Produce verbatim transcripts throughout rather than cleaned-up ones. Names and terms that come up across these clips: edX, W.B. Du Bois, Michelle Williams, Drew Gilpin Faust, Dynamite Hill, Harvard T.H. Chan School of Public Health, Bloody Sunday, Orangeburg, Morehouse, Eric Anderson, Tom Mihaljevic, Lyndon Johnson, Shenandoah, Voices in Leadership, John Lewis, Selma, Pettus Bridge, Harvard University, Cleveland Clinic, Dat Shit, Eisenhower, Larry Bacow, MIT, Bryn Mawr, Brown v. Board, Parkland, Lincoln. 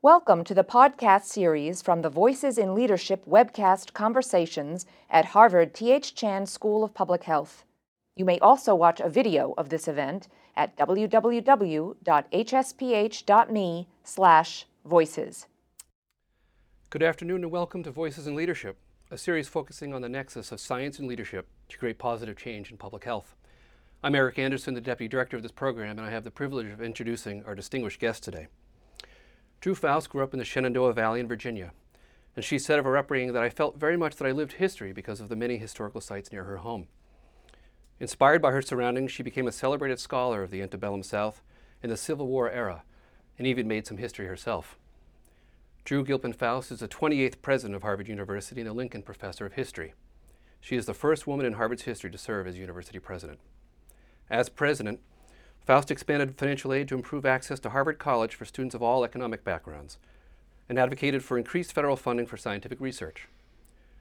Welcome to the podcast series from the Voices in Leadership webcast conversations at Harvard T H Chan School of Public Health. You may also watch a video of this event at w w w dot h s p h dot m e slash voices. Good afternoon and welcome to Voices in Leadership, a series focusing on the nexus of science and leadership to create positive change in public health. I'm Eric Anderson, the Deputy Director of this program, and I have the privilege of introducing our distinguished guest today. Drew Faust grew up in the Shenandoah Valley in Virginia, and she said of her upbringing that I felt very much that I lived history because of the many historical sites near her home. Inspired by her surroundings, she became a celebrated scholar of the antebellum South in the Civil War era, and even made some history herself. Drew Gilpin Faust is the twenty-eighth president of Harvard University and the Lincoln Professor of History. She is the first woman in Harvard's history to serve as university president. As president, Faust expanded financial aid to improve access to Harvard College for students of all economic backgrounds and advocated for increased federal funding for scientific research.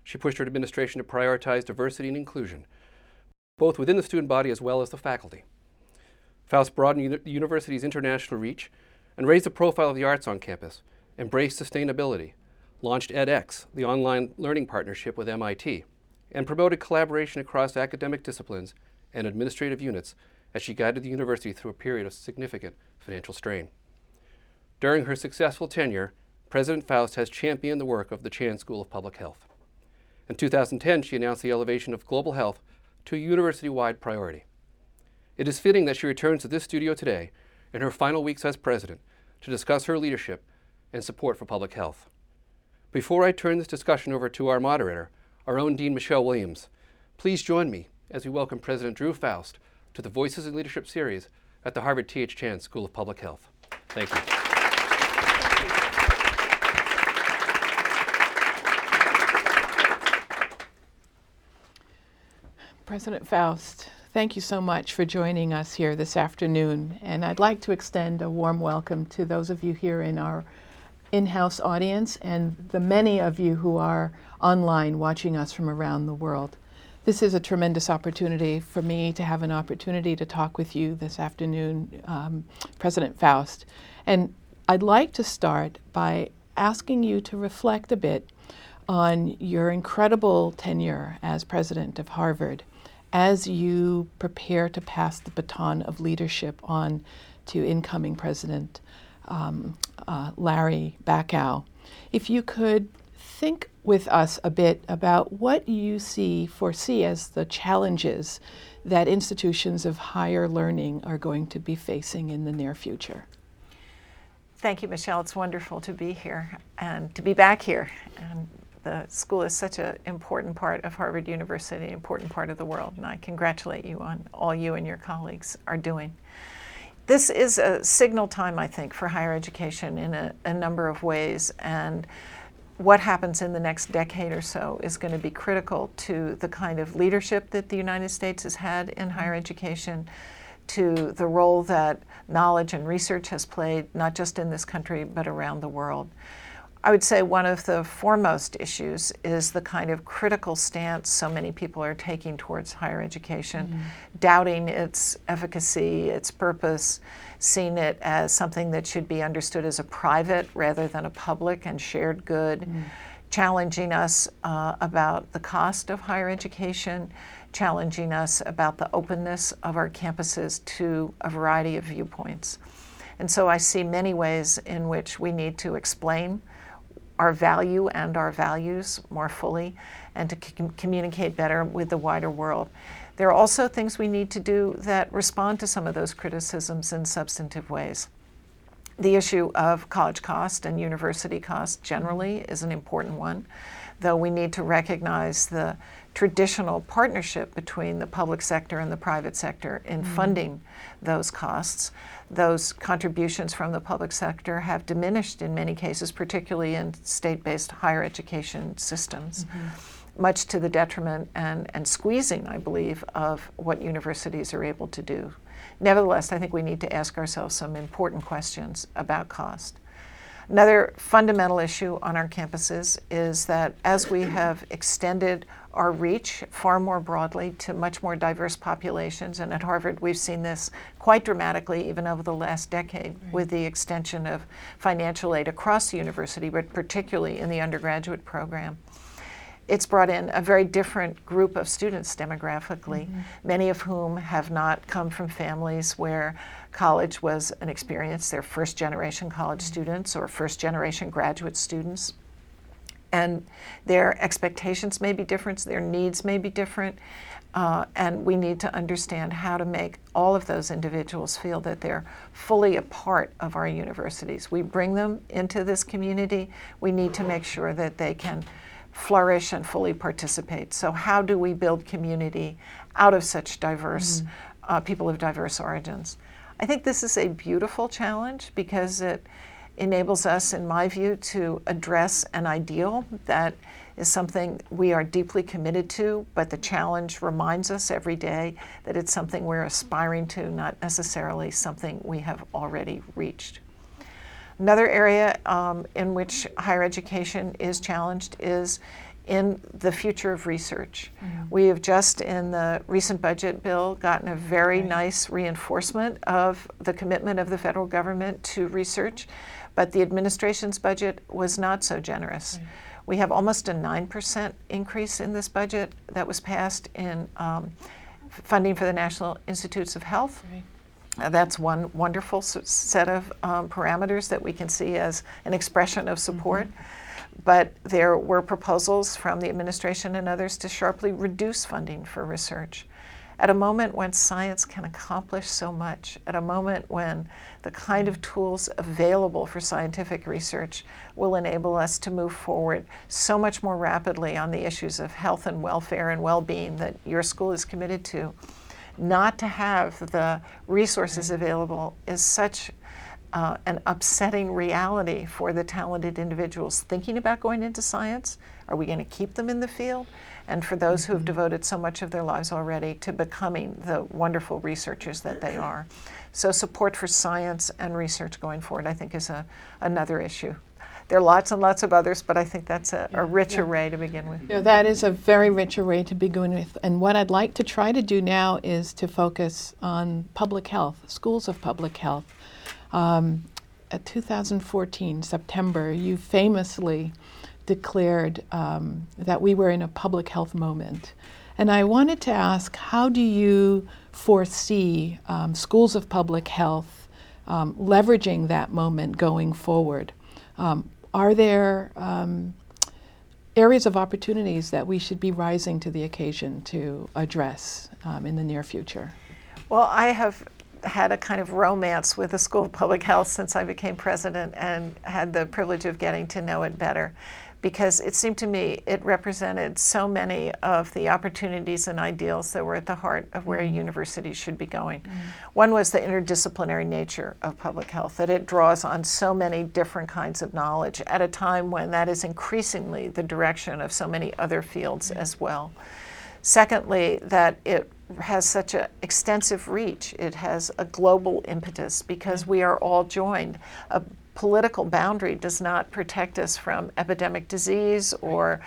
She pushed her administration to prioritize diversity and inclusion, both within the student body as well as the faculty. Faust broadened the university's international reach and raised the profile of the arts on campus, embraced sustainability, launched edX, the online learning partnership with M I T, and promoted collaboration across academic disciplines and administrative units as she guided the university through a period of significant financial strain. During her successful tenure, President Faust has championed the work of the Chan School of Public Health. In two thousand ten, she announced the elevation of global health to a university-wide priority. It is fitting that she returns to this studio today in her final weeks as president to discuss her leadership and support for public health. Before I turn this discussion over to our moderator, our own Dean Michelle Williams, please join me as we welcome President Drew Faust to the Voices in Leadership series at the Harvard T H Chan School of Public Health. Thank you. President Faust, thank you so much for joining us here this afternoon. And I'd like to extend a warm welcome to those of you here in our in-house audience and the many of you who are online watching us from around the world. This is a tremendous opportunity for me to have an opportunity to talk with you this afternoon, um, President Faust. And I'd like to start by asking you to reflect a bit on your incredible tenure as president of Harvard as you prepare to pass the baton of leadership on to incoming President um, uh, Larry Bacow. If you could think with us a bit about what you see, foresee as the challenges that institutions of higher learning are going to be facing in the near future. Thank you, Michelle. It's wonderful to be here and to be back here. And the school is such an important part of Harvard University, an important part of the world, and I congratulate you on all you and your colleagues are doing. This is a signal time, I think, for higher education in a, a number of ways, and what happens in the next decade or so is going to be critical to the kind of leadership that the United States has had in higher education, to the role that knowledge and research has played, not just in this country, but around the world. I would say one of the foremost issues is the kind of critical stance so many people are taking towards higher education, mm-hmm. doubting its efficacy, its purpose, seeing it as something that should be understood as a private rather than a public and shared good, mm-hmm. challenging us uh, about the cost of higher education, challenging us about the openness of our campuses to a variety of viewpoints. And so I see many ways in which we need to explain our value and our values more fully and to c- communicate better with the wider world. There are also things we need to do that respond to some of those criticisms in substantive ways. The issue of college cost and university cost generally is an important one, though we need to recognize the traditional partnership between the public sector and the private sector in mm-hmm. funding those costs. Those contributions from the public sector have diminished in many cases, particularly in state-based higher education systems, mm-hmm. much to the detriment and, and squeezing, I believe, of what universities are able to do. Nevertheless, I think we need to ask ourselves some important questions about cost. Another fundamental issue on our campuses is that as we have extended our reach far more broadly to much more diverse populations, and at Harvard we've seen this quite dramatically even over the last decade right. with the extension of financial aid across the university, but particularly in the undergraduate program. It's brought in a very different group of students demographically, mm-hmm. many of whom have not come from families where college was an experience. They're first-generation college mm-hmm. students or first-generation graduate students. And their expectations may be different, their needs may be different, uh, and we need to understand how to make all of those individuals feel that they're fully a part of our universities. We bring them into this community. We need to make sure that they can flourish and fully participate. So how do we build community out of such diverse mm-hmm. uh, people of diverse origins? I think this is a beautiful challenge because it enables us, in my view, to address an ideal that is something we are deeply committed to, but the challenge reminds us every day that it's something we're aspiring to, not necessarily something we have already reached. Another area um, in which higher education is challenged is in the future of research. Mm-hmm. We have just, in the recent budget bill, gotten a very right. nice reinforcement of the commitment of the federal government to research, but the administration's budget was not so generous. Right. We have almost a nine percent increase in this budget that was passed in um, funding for the National Institutes of Health. Right. Uh, that's one wonderful s- set of um, parameters that we can see as an expression of support. Mm-hmm. But there were proposals from the administration and others to sharply reduce funding for research. At a moment when science can accomplish so much, at a moment when the kind of tools available for scientific research will enable us to move forward so much more rapidly on the issues of health and welfare and well-being that your school is committed to, not to have the resources available is such uh, an upsetting reality for the talented individuals thinking about going into science. Are we going to keep them in the field? And for those who have devoted so much of their lives already to becoming the wonderful researchers that they are. So support for science and research going forward, I think, is a, another issue. There are lots and lots of others, but I think that's a, a rich yeah. array to begin with. Yeah, that is a very rich array to begin with. And what I'd like to try to do now is to focus on public health, schools of public health. Um, at two thousand fourteen, September, you famously declared um, that we were in a public health moment. And I wanted to ask, how do you foresee um, schools of public health um, leveraging that moment going forward? Um, Are there um, areas of opportunities that we should be rising to the occasion to address um, in the near future? Well, I have had a kind of romance with the School of Public Health since I became president and had the privilege of getting to know it better, because it seemed to me it represented so many of the opportunities and ideals that were at the heart of where a university should be going. Mm. One was the interdisciplinary nature of public health, that it draws on so many different kinds of knowledge at a time when that is increasingly the direction of so many other fields mm. as well. Secondly, that it has such an extensive reach. It has a global impetus because we are all joined. A political boundary does not protect us from epidemic disease or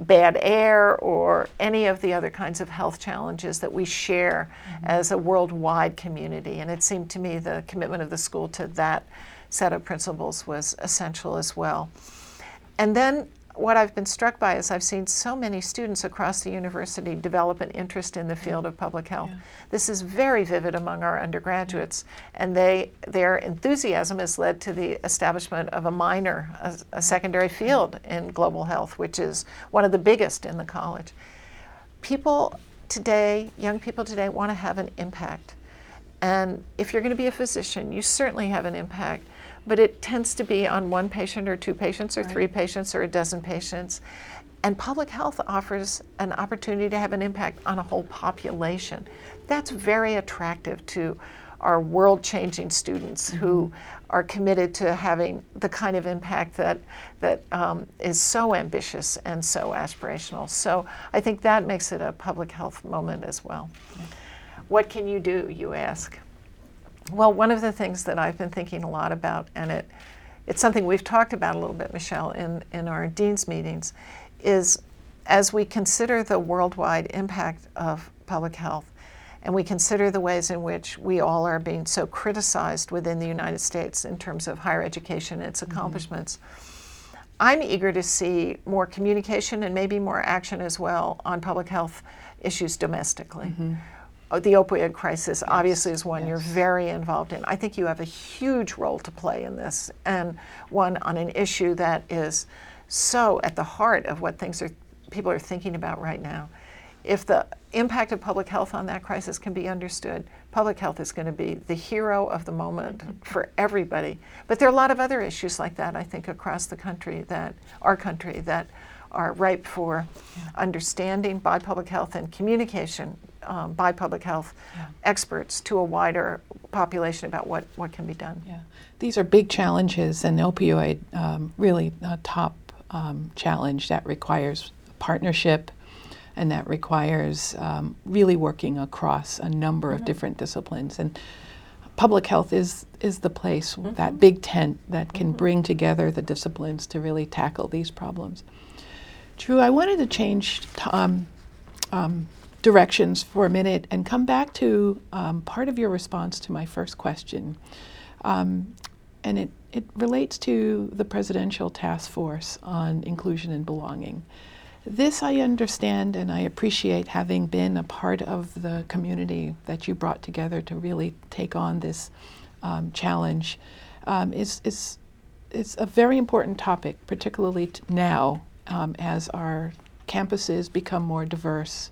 bad air or any of the other kinds of health challenges that we share mm-hmm. as a worldwide community. And it seemed to me the commitment of the school to that set of principles was essential as well. And then what I've been struck by is I've seen so many students across the university develop an interest in the field of public health. Yeah. This is very vivid among our undergraduates, and they their enthusiasm has led to the establishment of a minor, a, a secondary field in global health, which is one of the biggest in the college. People today, young people today, want to have an impact. And if you're going to be a physician, you certainly have an impact, but it tends to be on one patient or two patients or right. three patients or a dozen patients. And public health offers an opportunity to have an impact on a whole population. That's very attractive to our world-changing students mm-hmm. who are committed to having the kind of impact that that um, is so ambitious and so aspirational. So I think that makes it a public health moment as well. Okay. What can you do, you ask? Well, one of the things that I've been thinking a lot about, and it it's something we've talked about a little bit, Michelle, in, in our dean's meetings, is as we consider the worldwide impact of public health, and we consider the ways in which we all are being so criticized within the United States in terms of higher education and its accomplishments, mm-hmm. I'm eager to see more communication and maybe more action as well on public health issues domestically. Mm-hmm. The opioid crisis, yes, obviously, is one yes. you're very involved in. I think you have a huge role to play in this, and one on an issue that is so at the heart of what things are people are thinking about right now. If the impact of public health on that crisis can be understood, public health is going to be the hero of the moment for everybody. But there are a lot of other issues like that, I think, across the country, that our country, that are ripe for yeah. understanding by public health and communication um, by public health yeah. experts to a wider population about what, what can be done. Yeah. These are big challenges, and opioid um, really a top um, challenge that requires partnership, and that requires um, really working across a number mm-hmm. of different disciplines. And public health is is the place, mm-hmm. that big tent that can mm-hmm. bring together the disciplines to really tackle these problems. Drew, I wanted to change um, um, directions for a minute and come back to um, part of your response to my first question. Um, and it, it relates to the Presidential Task Force on Inclusion and Belonging. This I understand, and I appreciate having been a part of the community that you brought together to really take on this um, challenge. Um, it's, it's, it's a very important topic, particularly t- now um, as our campuses become more diverse.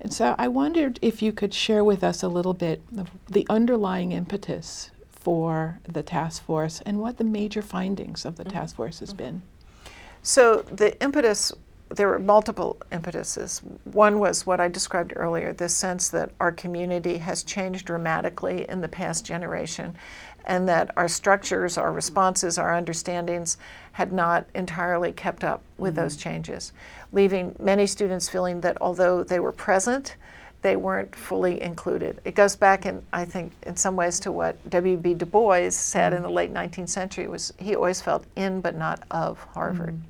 And so I wondered if you could share with us a little bit of the underlying impetus for the task force and what the major findings of the mm-hmm. task force has mm-hmm. been. So the impetus there were multiple impetuses. One was what I described earlier, this sense that our community has changed dramatically in the past generation, and that our structures, our responses, our understandings had not entirely kept up with mm-hmm. those changes, leaving many students feeling that although they were present, they weren't fully included. It goes back, in, I think, in some ways to what W B. Du Bois said mm-hmm. in the late nineteenth century, was he always felt in but not of Harvard. Mm-hmm.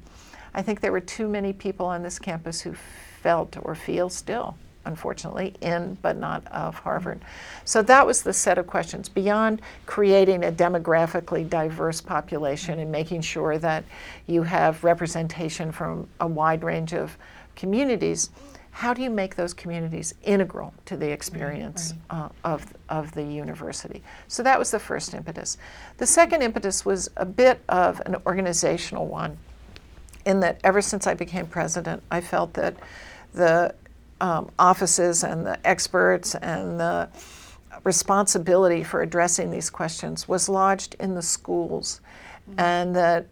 I think there were too many people on this campus who felt or feel still, unfortunately, in but not of Harvard. So that was the set of questions. Beyond creating a demographically diverse population and making sure that you have representation from a wide range of communities, how do you make those communities integral to the experience uh, of, of the university? So that was the first impetus. The second impetus was a bit of an organizational one, in that ever since I became president, I felt that the um, offices and the experts and the responsibility for addressing these questions was lodged in the schools, mm-hmm. and that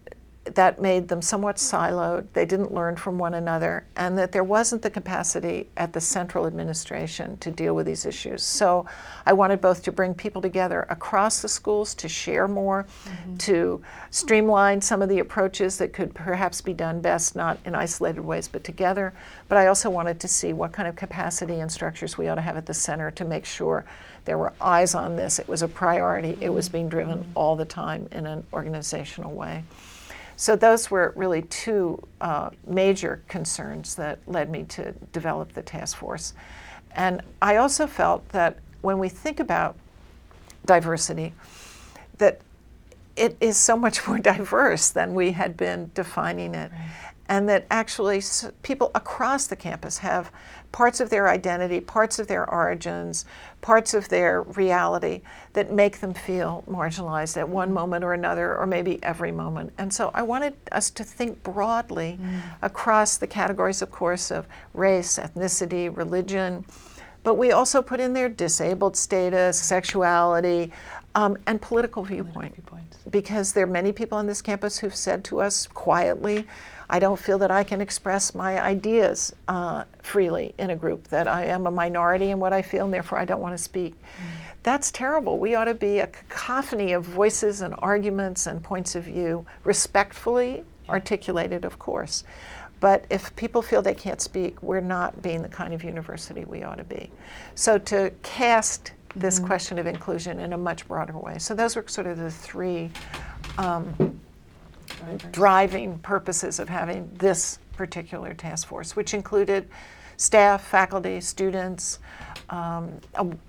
that made them somewhat siloed. They didn't learn from one another, and that there wasn't the capacity at the central administration to deal with these issues. So I wanted both to bring people together across the schools to share more, mm-hmm. to streamline some of the approaches that could perhaps be done best, not in isolated ways, but together. But I also wanted to see what kind of capacity and structures we ought to have at the center to make sure there were eyes on this. It was a priority. It was being driven mm-hmm. all the time in an organizational way. So those were really two uh, major concerns that led me to develop the task force. And I also felt that when we think about diversity, that it is so much more diverse than we had been defining it. Right. And that actually s- people across the campus have parts of their identity, parts of their origins, parts of their reality that make them feel marginalized at one moment or another, or maybe every moment. And so I wanted us to think broadly mm. across the categories, of course, of race, ethnicity, religion, but we also put in there disabled status, sexuality, um, and political viewpoint, because there are many people on this campus who've said to us quietly, I don't feel that I can express my ideas uh, freely in a group, that I am a minority in what I feel, and therefore I don't want to speak. Mm. That's terrible. We ought to be a cacophony of voices and arguments and points of view, respectfully yeah. articulated, of course. But if people feel they can't speak, we're not being the kind of university we ought to be. So to cast this mm-hmm. question of inclusion in a much broader way. So those were sort of the three um, driving purposes of having this particular task force, which included staff, faculty, students, um,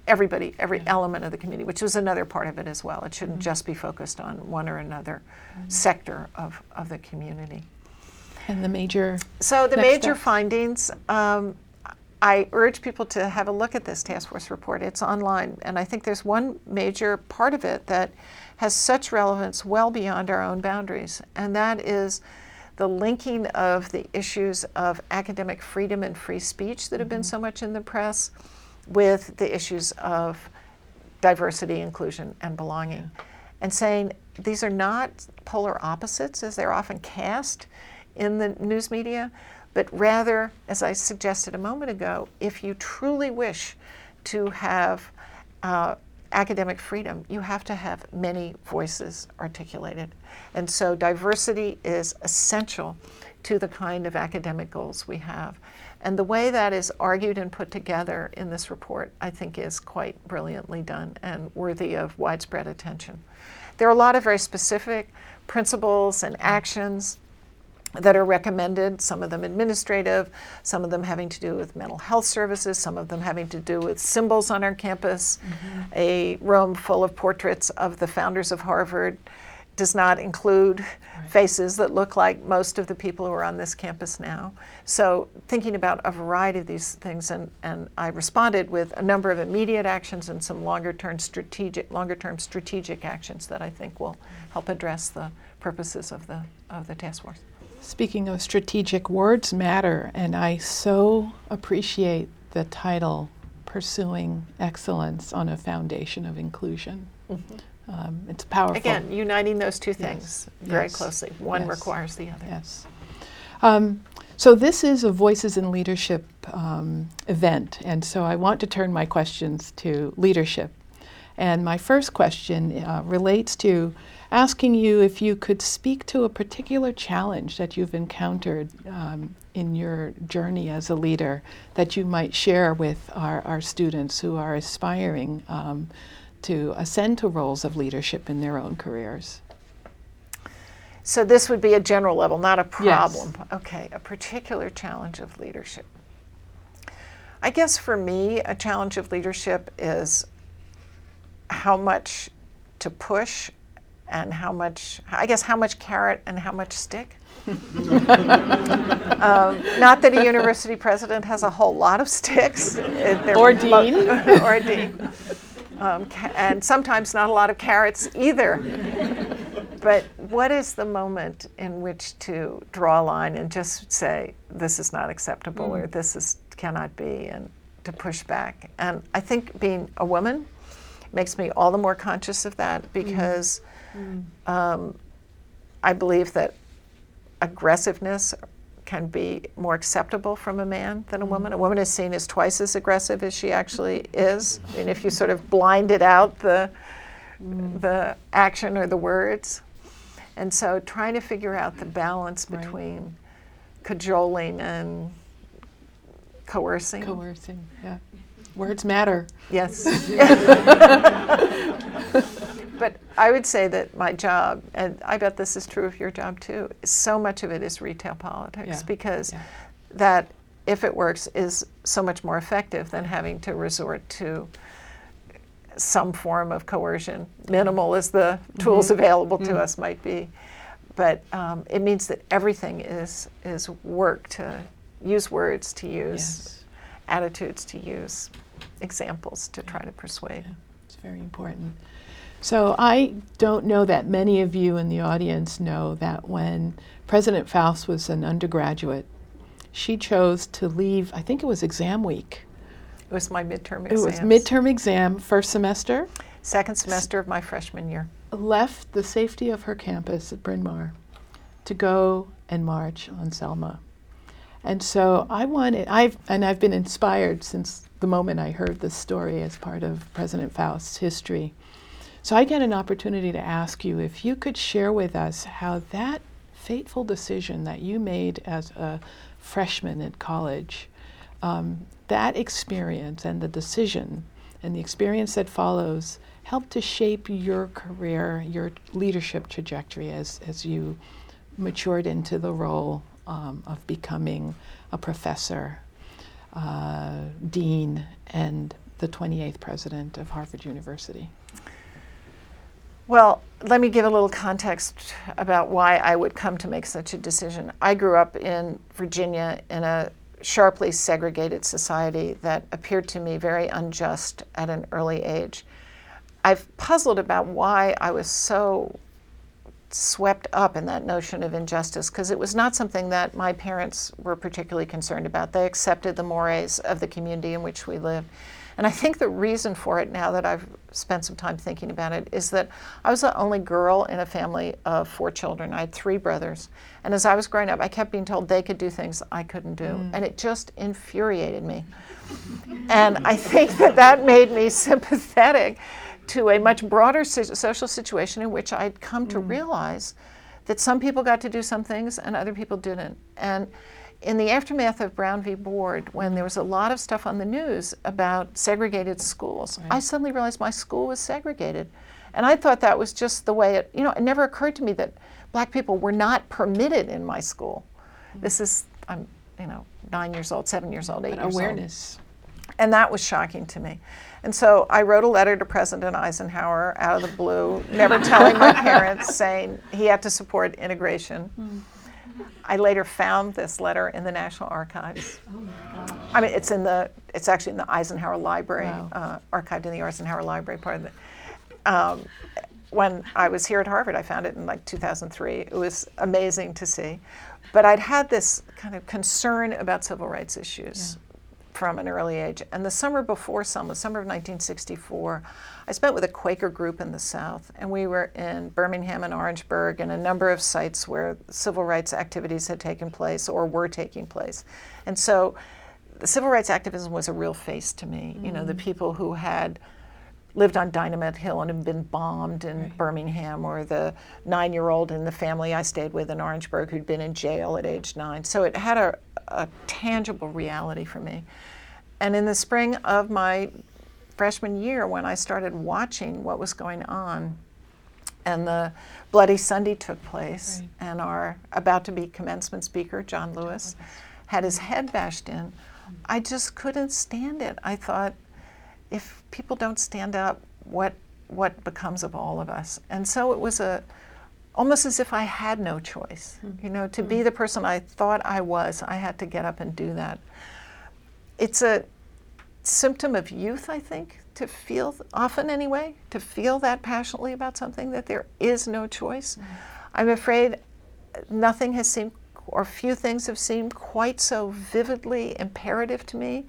everybody, every element of the community, which was another part of it as well. It shouldn't mm-hmm. just be focused on one or another mm-hmm. sector of, of the community. And the major So the major steps. findings, um, I urge people to have a look at this task force report. It's online, and I think there's one major part of it that has such relevance well beyond our own boundaries, and that is the linking of the issues of academic freedom and free speech that have been so much in the press with the issues of diversity, inclusion, and belonging, and saying these are not polar opposites as they're often cast in the news media, but rather, as I suggested a moment ago, if you truly wish to have uh, academic freedom, you have to have many voices articulated. And so diversity is essential to the kind of academic goals we have. And the way that is argued and put together in this report, I think, is quite brilliantly done and worthy of widespread attention. There are a lot of very specific principles and actions that are recommended, some of them administrative, some of them having to do with mental health services, some of them having to do with symbols on our campus. Mm-hmm. A room full of portraits of the founders of Harvard does not include right. faces that look like most of the people who are on this campus now. So thinking about a variety of these things, and, and I responded with a number of immediate actions and some longer-term strategic, longer-term strategic actions that I think will help address the purposes of the of the task force. Speaking of strategic, words matter, and I so appreciate the title, Pursuing Excellence on a Foundation of Inclusion. Mm-hmm. Um, it's powerful. Again, uniting those two things yes. very yes. closely. One yes. requires the other. Yes. Um, so this is a Voices in Leadership um, event, and so I want to turn my questions to leadership. And my first question uh, relates to asking you if you could speak to a particular challenge that you've encountered um, in your journey as a leader that you might share with our, our students who are aspiring um, to ascend to roles of leadership in their own careers. So this would be a general level, not a problem. Yes. Okay, a particular challenge of leadership. I guess for me, a challenge of leadership is how much to push and how much, I guess, how much carrot and how much stick. um, not that a university president has a whole lot of sticks. Or dean. Lo- or dean. Um, ca- and sometimes not a lot of carrots either. But what is the moment in which to draw a line and just say, this is not acceptable mm. or this is cannot be, and to push back? And I think being a woman makes me all the more conscious of that, because mm. Mm. Um, I believe that aggressiveness can be more acceptable from a man than a woman. Mm. A woman is seen as twice as aggressive as she actually is. I mean, if you sort of blinded out the mm. the action or the words. And so trying to figure out the balance right. between cajoling and coercing. Coercing, yeah. Words matter. Yes. But I would say that my job, and I bet this is true of your job too, so much of it is retail politics yeah. because yeah. that, if it works, is so much more effective than having to resort to some form of coercion, minimal as the mm-hmm. tools available mm-hmm. to us might be. But um, it means that everything is, is work to use words, to use. Yes. attitudes, to use examples to try to persuade. Yeah, it's very important. So I don't know that many of you in the audience know that when President Faust was an undergraduate, she chose to leave, I think it was exam week. It was my midterm exam. It was midterm exam, first semester? Second semester of my freshman year. Left the safety of her campus at Bryn Mawr to go and march on Selma. And so I wanted, I've, and I've been inspired since the moment I heard this story as part of President Faust's history. So I get an opportunity to ask you if you could share with us how that fateful decision that you made as a freshman at college, um, that experience and the decision and the experience that follows helped to shape your career, your leadership trajectory as, as you matured into the role um, of becoming a professor, uh, dean, and the twenty-eighth president of Harvard University. Well, let me give a little context about why I would come to make such a decision. I grew up in Virginia in a sharply segregated society that appeared to me very unjust at an early age. I've puzzled about why I was so swept up in that notion of injustice, because it was not something that my parents were particularly concerned about. They accepted the mores of the community in which we lived. And I think the reason for it, now that I've spent some time thinking about it, is that I was the only girl in a family of four children. I had three brothers. And as I was growing up, I kept being told they could do things I couldn't do. Mm. And it just infuriated me. And I think that that made me sympathetic to a much broader si- social situation in which I'd come to mm. realize that some people got to do some things and other people didn't. And in the aftermath of Brown v. Board, when there was a lot of stuff on the news about segregated schools, right. I suddenly realized my school was segregated. And I thought that was just the way it, you know, it never occurred to me that black people were not permitted in my school. Mm-hmm. This is, I'm, you know, nine years old, seven years old, eight but years awareness. Old. Awareness. And that was shocking to me. And so I wrote a letter to President Eisenhower out of the blue, never telling my parents, saying he had to support integration. Mm-hmm. I later found this letter in the National Archives. Oh my gosh. I mean, it's in the, it's actually in the Eisenhower Library, wow. uh, archived in the Eisenhower Library, pardon me. Um, when I was here at Harvard, I found it in like two thousand three. It was amazing to see. But I'd had this kind of concern about civil rights issues yeah. from an early age. And the summer before Selma, summer of nineteen sixty-four, I spent with a Quaker group in the South, and we were in Birmingham and Orangeburg and a number of sites where civil rights activities had taken place or were taking place. And so the civil rights activism was a real face to me. Mm. You know, the people who had lived on Dynamite Hill and had been bombed in right. Birmingham, or the nine-year-old in the family I stayed with in Orangeburg who'd been in jail at age nine. So it had a, a tangible reality for me. And in the spring of my freshman year, when I started watching what was going on, and the Bloody Sunday took place, right. and our about-to-be commencement speaker, John Lewis, had his head bashed in, I just couldn't stand it. I thought, if people don't stand up, what what becomes of all of us? And so it was a almost as if I had no choice. Mm-hmm. You know, to mm-hmm. be the person I thought I was, I had to get up and do that. It's a symptom of youth, I think, to feel, often anyway, to feel that passionately about something, that there is no choice. Mm-hmm. I'm afraid nothing has seemed, or few things have seemed quite so vividly imperative to me.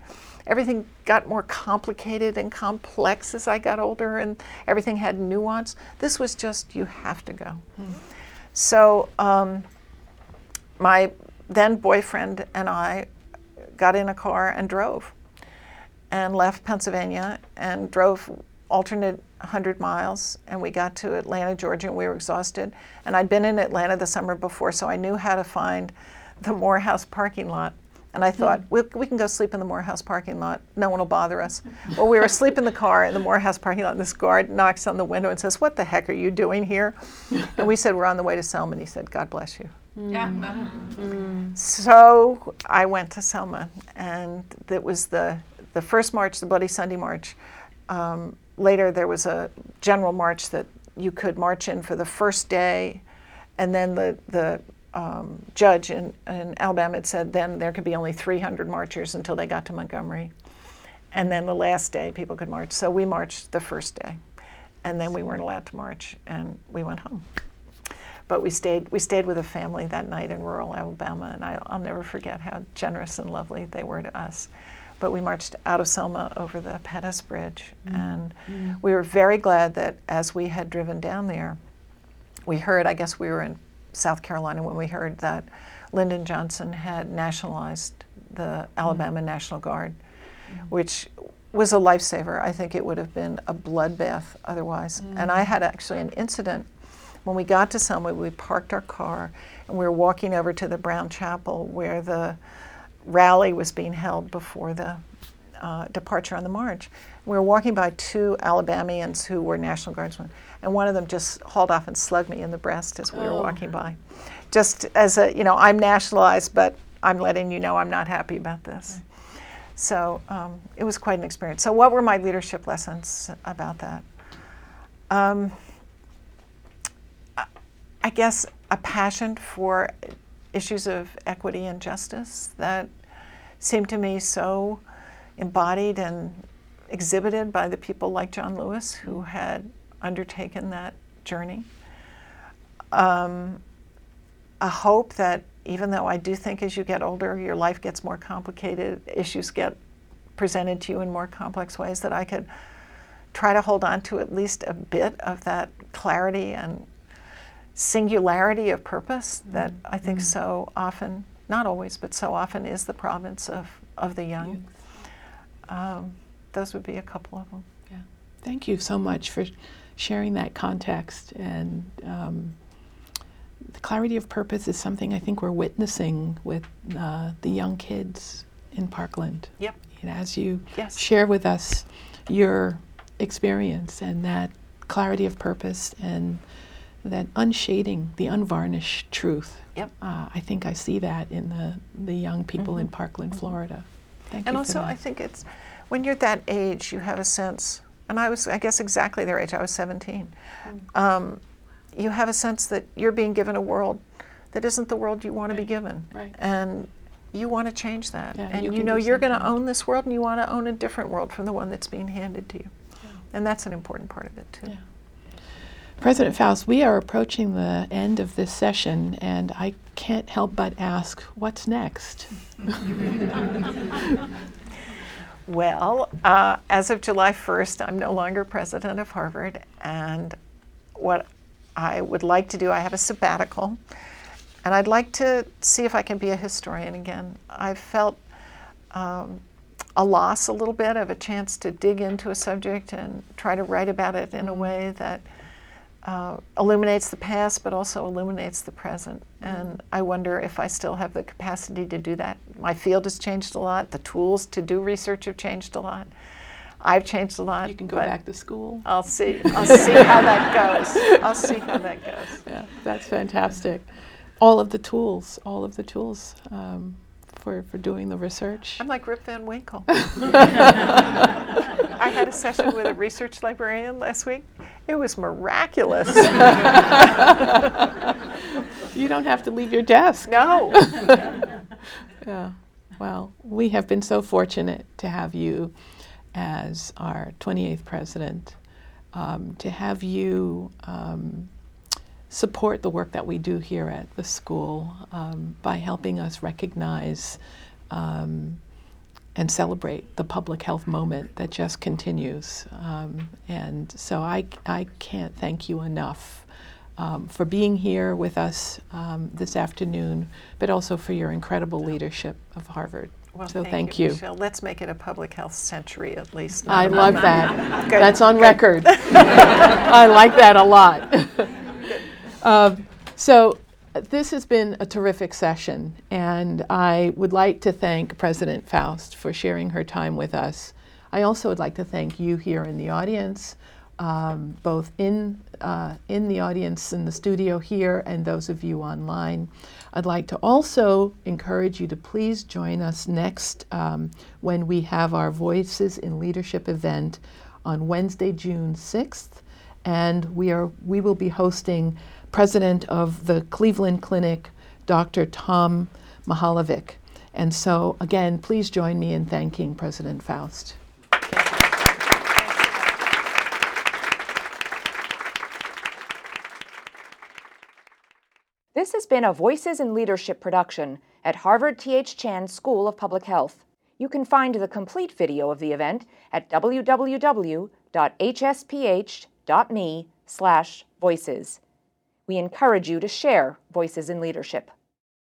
Everything got more complicated and complex as I got older, and everything had nuance. This was just, you have to go. Mm-hmm. So um, my then boyfriend and I got in a car and drove. And left Pennsylvania and drove alternate one hundred miles, and we got to Atlanta, Georgia, and we were exhausted. And I'd been in Atlanta the summer before, so I knew how to find the Morehouse parking lot. And I thought, mm. we, we can go sleep in the Morehouse parking lot. No one will bother us. Well, we were asleep in the car in the Morehouse parking lot, and this guard knocks on the window and says, "What the heck are you doing here?" And we said, "We're on the way to Selma." And he said, "God bless you." Yeah. Mm. So I went to Selma, and it was the The first march, the Bloody Sunday march. Um, later there was a general march that you could march in for the first day, and then the the um, judge in, in Alabama had said then there could be only three hundred marchers until they got to Montgomery. And then the last day people could march. So we marched the first day, and then we weren't allowed to march, and we went home. But we stayed we stayed with a family that night in rural Alabama, and I, I'll never forget how generous and lovely they were to us. But we marched out of Selma over the Pettus Bridge. Mm. And mm. we were very glad that as we had driven down there, we heard, I guess we were in South Carolina when we heard that Lyndon Johnson had nationalized the Alabama mm. National Guard, mm. which was a lifesaver. I think it would have been a bloodbath otherwise. Mm. And I had actually an incident. When we got to Selma, we parked our car, and we were walking over to the Brown Chapel where the rally was being held before the uh, departure on the march. We were walking by two Alabamians who were National Guardsmen, and one of them just hauled off and slugged me in the breast as we oh. were walking by. just as a, you know, I'm nationalized, but I'm letting you know I'm not happy about this. Right. So um, it was quite an experience. So what were my leadership lessons about that? Um, I guess a passion for issues of equity and justice that seemed to me so embodied and exhibited by the people like John Lewis who had undertaken that journey. Um, a hope that even though I do think as you get older, your life gets more complicated, issues get presented to you in more complex ways, that I could try to hold on to at least a bit of that clarity and singularity of purpose that I think mm-hmm. so often, not always, but so often is the province of, of the young. Um, those would be a couple of them. Yeah. Thank you so much for sharing that context and um, the clarity of purpose is something I think we're witnessing with uh, the young kids in Parkland. Yep. You know, as you yes. share with us your experience and that clarity of purpose and that unshading, the unvarnished truth. Yep. Uh, I think I see that in the, the young people mm-hmm. in Parkland, mm-hmm. Florida. Thank and you also for that. I think it's, when you're that age, you have a sense, and I was, I guess exactly their age, I was seventeen. Mm-hmm. Um, you have a sense that you're being given a world that isn't the world you want right. to be given. Right. And you want to change that. Yeah, and you, you know you're going to own this world and you want to own a different world from the one that's being handed to you. Yeah. And that's an important part of it, too. Yeah. President Faust, we are approaching the end of this session, and I can't help but ask, what's next? Well, uh, as of July first, I'm no longer president of Harvard, and what I would like to do, I have a sabbatical, and I'd like to see if I can be a historian again. I felt um, a loss a little bit of a chance to dig into a subject and try to write about it in a way that Uh, illuminates the past, but also illuminates the present. And I wonder if I still have the capacity to do that. My field has changed a lot. The tools to do research have changed a lot. I've changed a lot. You can go back to school. I'll see. I'll see how that goes. I'll see how that goes. Yeah, that's fantastic. All of the tools, all of the tools um, for, for doing the research. I'm like Rip Van Winkle. I had a session with a research librarian last week. It was miraculous. You don't have to leave your desk. No. Yeah. Well, we have been so fortunate to have you as our twenty-eighth president, um, to have you um, support the work that we do here at the school um, by helping us recognize um, and celebrate the public health moment that just continues. Um, and so I, I can't thank you enough um, for being here with us um, this afternoon, but also for your incredible leadership of Harvard. Well, so thank, thank you. Michelle. Let's make it a public health century at least. I no, love no, that. No. Good, that's on good. Record. I like that a lot. um, so. This has been a terrific session, and I would like to thank President Faust for sharing her time with us. I also would like to thank you here in the audience, um, both in, uh, in the audience in the studio here and those of you online. I'd like to also encourage you to please join us next um, when we have our Voices in Leadership event on Wednesday, June sixth, and we are we will be hosting President of the Cleveland Clinic, Doctor Tom Mihaljevic. And so, again, please join me in thanking President Faust. This has been a Voices in Leadership production at Harvard T H Chan School of Public Health. You can find the complete video of the event at w w w dot h s p h dot m e slash voices. We encourage you to share Voices in Leadership.